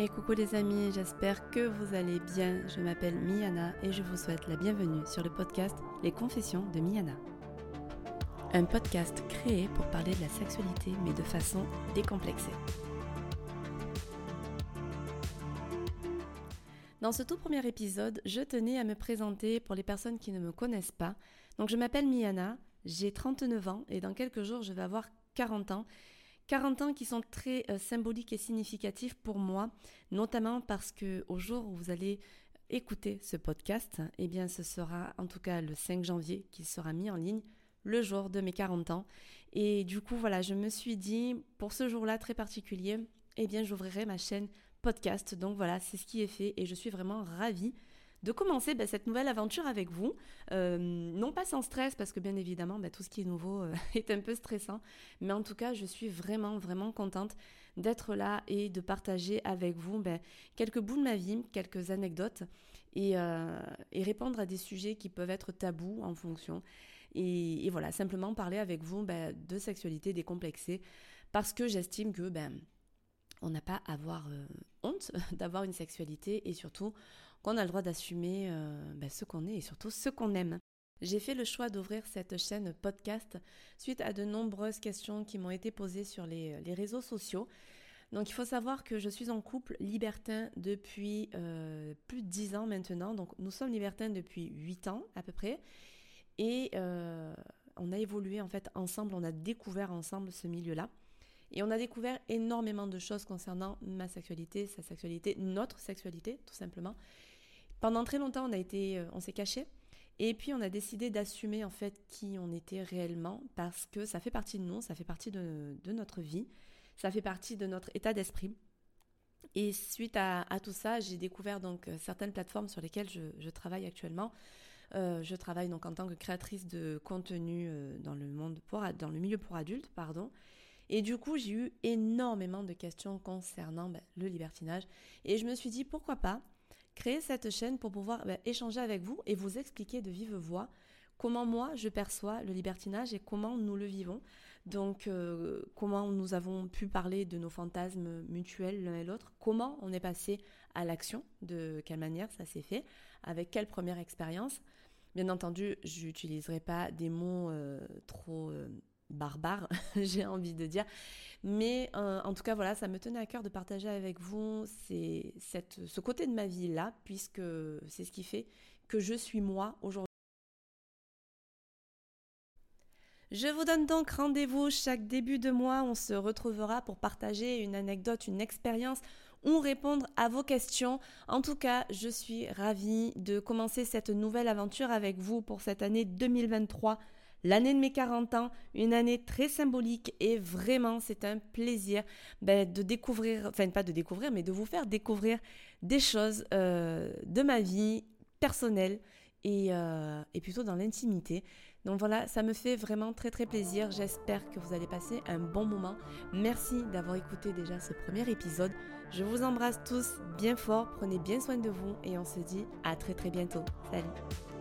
Et coucou les amis, j'espère que vous allez bien. Je m'appelle Miiana et je vous souhaite la bienvenue sur le podcast Les Confessions de Miiana. Un podcast créé pour parler de la sexualité mais de façon décomplexée. Dans ce tout premier épisode, je tenais à me présenter pour les personnes qui ne me connaissent pas. Donc je m'appelle Miiana, j'ai 39 ans et dans quelques jours je vais avoir 40 ans. 40 ans qui sont très symboliques et significatifs pour moi, notamment parce que au jour où vous allez écouter ce podcast, eh bien ce sera en tout cas le 5 janvier qu'il sera mis en ligne, le jour de mes 40 ans. Et du coup, voilà, je me suis dit, pour ce jour-là très particulier, eh bien j'ouvrirai ma chaîne podcast. Donc voilà, c'est ce qui est fait et je suis vraiment ravie de commencer cette nouvelle aventure avec vous, non pas sans stress, parce que bien évidemment, tout ce qui est nouveau est un peu stressant, mais en tout cas, je suis vraiment, vraiment contente d'être là et de partager avec vous quelques bouts de ma vie, quelques anecdotes, et répondre à des sujets qui peuvent être tabous en fonction. Et voilà, simplement parler avec vous de sexualité décomplexée, parce que j'estime que on n'a pas à avoir honte d'avoir une sexualité, et surtout qu'on a le droit d'assumer ce qu'on est et surtout ce qu'on aime. J'ai fait le choix d'ouvrir cette chaîne podcast suite à de nombreuses questions qui m'ont été posées sur les réseaux sociaux. Donc il faut savoir que je suis en couple libertin depuis plus de 10 ans maintenant. Donc nous sommes libertins depuis 8 ans à peu près. Et on a évolué en fait ensemble, on a découvert ensemble ce milieu-là. Et on a découvert énormément de choses concernant ma sexualité, sa sexualité, notre sexualité, tout simplement. Pendant très longtemps, on s'est cachés. Et puis, on a décidé d'assumer, en fait, qui on était réellement, parce que ça fait partie de nous, ça fait partie de notre vie, ça fait partie de notre état d'esprit. Et suite à tout ça, j'ai découvert donc certaines plateformes sur lesquelles je travaille actuellement. Je travaille donc en tant que créatrice de contenu dans le milieu pour adultes, pardon. Et du coup, j'ai eu énormément de questions concernant le libertinage. Et je me suis dit, pourquoi pas créer cette chaîne pour pouvoir échanger avec vous et vous expliquer de vive voix comment moi, je perçois le libertinage et comment nous le vivons. Donc, comment nous avons pu parler de nos fantasmes mutuels l'un et l'autre, comment on est passé à l'action, de quelle manière ça s'est fait, avec quelle première expérience. Bien entendu, je n'utiliserai pas des mots trop... barbare, j'ai envie de dire, mais en tout cas voilà, ça me tenait à cœur de partager avec vous ce côté de ma vie là, puisque c'est ce qui fait que je suis moi aujourd'hui. Je vous donne donc rendez-vous chaque début de mois, on se retrouvera pour partager une anecdote, une expérience ou répondre à vos questions. En tout cas, je suis ravie de commencer cette nouvelle aventure avec vous pour cette année 2023. L'année de mes 40 ans, une année très symbolique et vraiment c'est un plaisir de découvrir, enfin pas de découvrir, mais de vous faire découvrir des choses de ma vie personnelle et plutôt dans l'intimité. Donc voilà, ça me fait vraiment très très plaisir, j'espère que vous allez passer un bon moment. Merci d'avoir écouté déjà ce premier épisode, je vous embrasse tous bien fort, prenez bien soin de vous et on se dit à très très bientôt. Salut!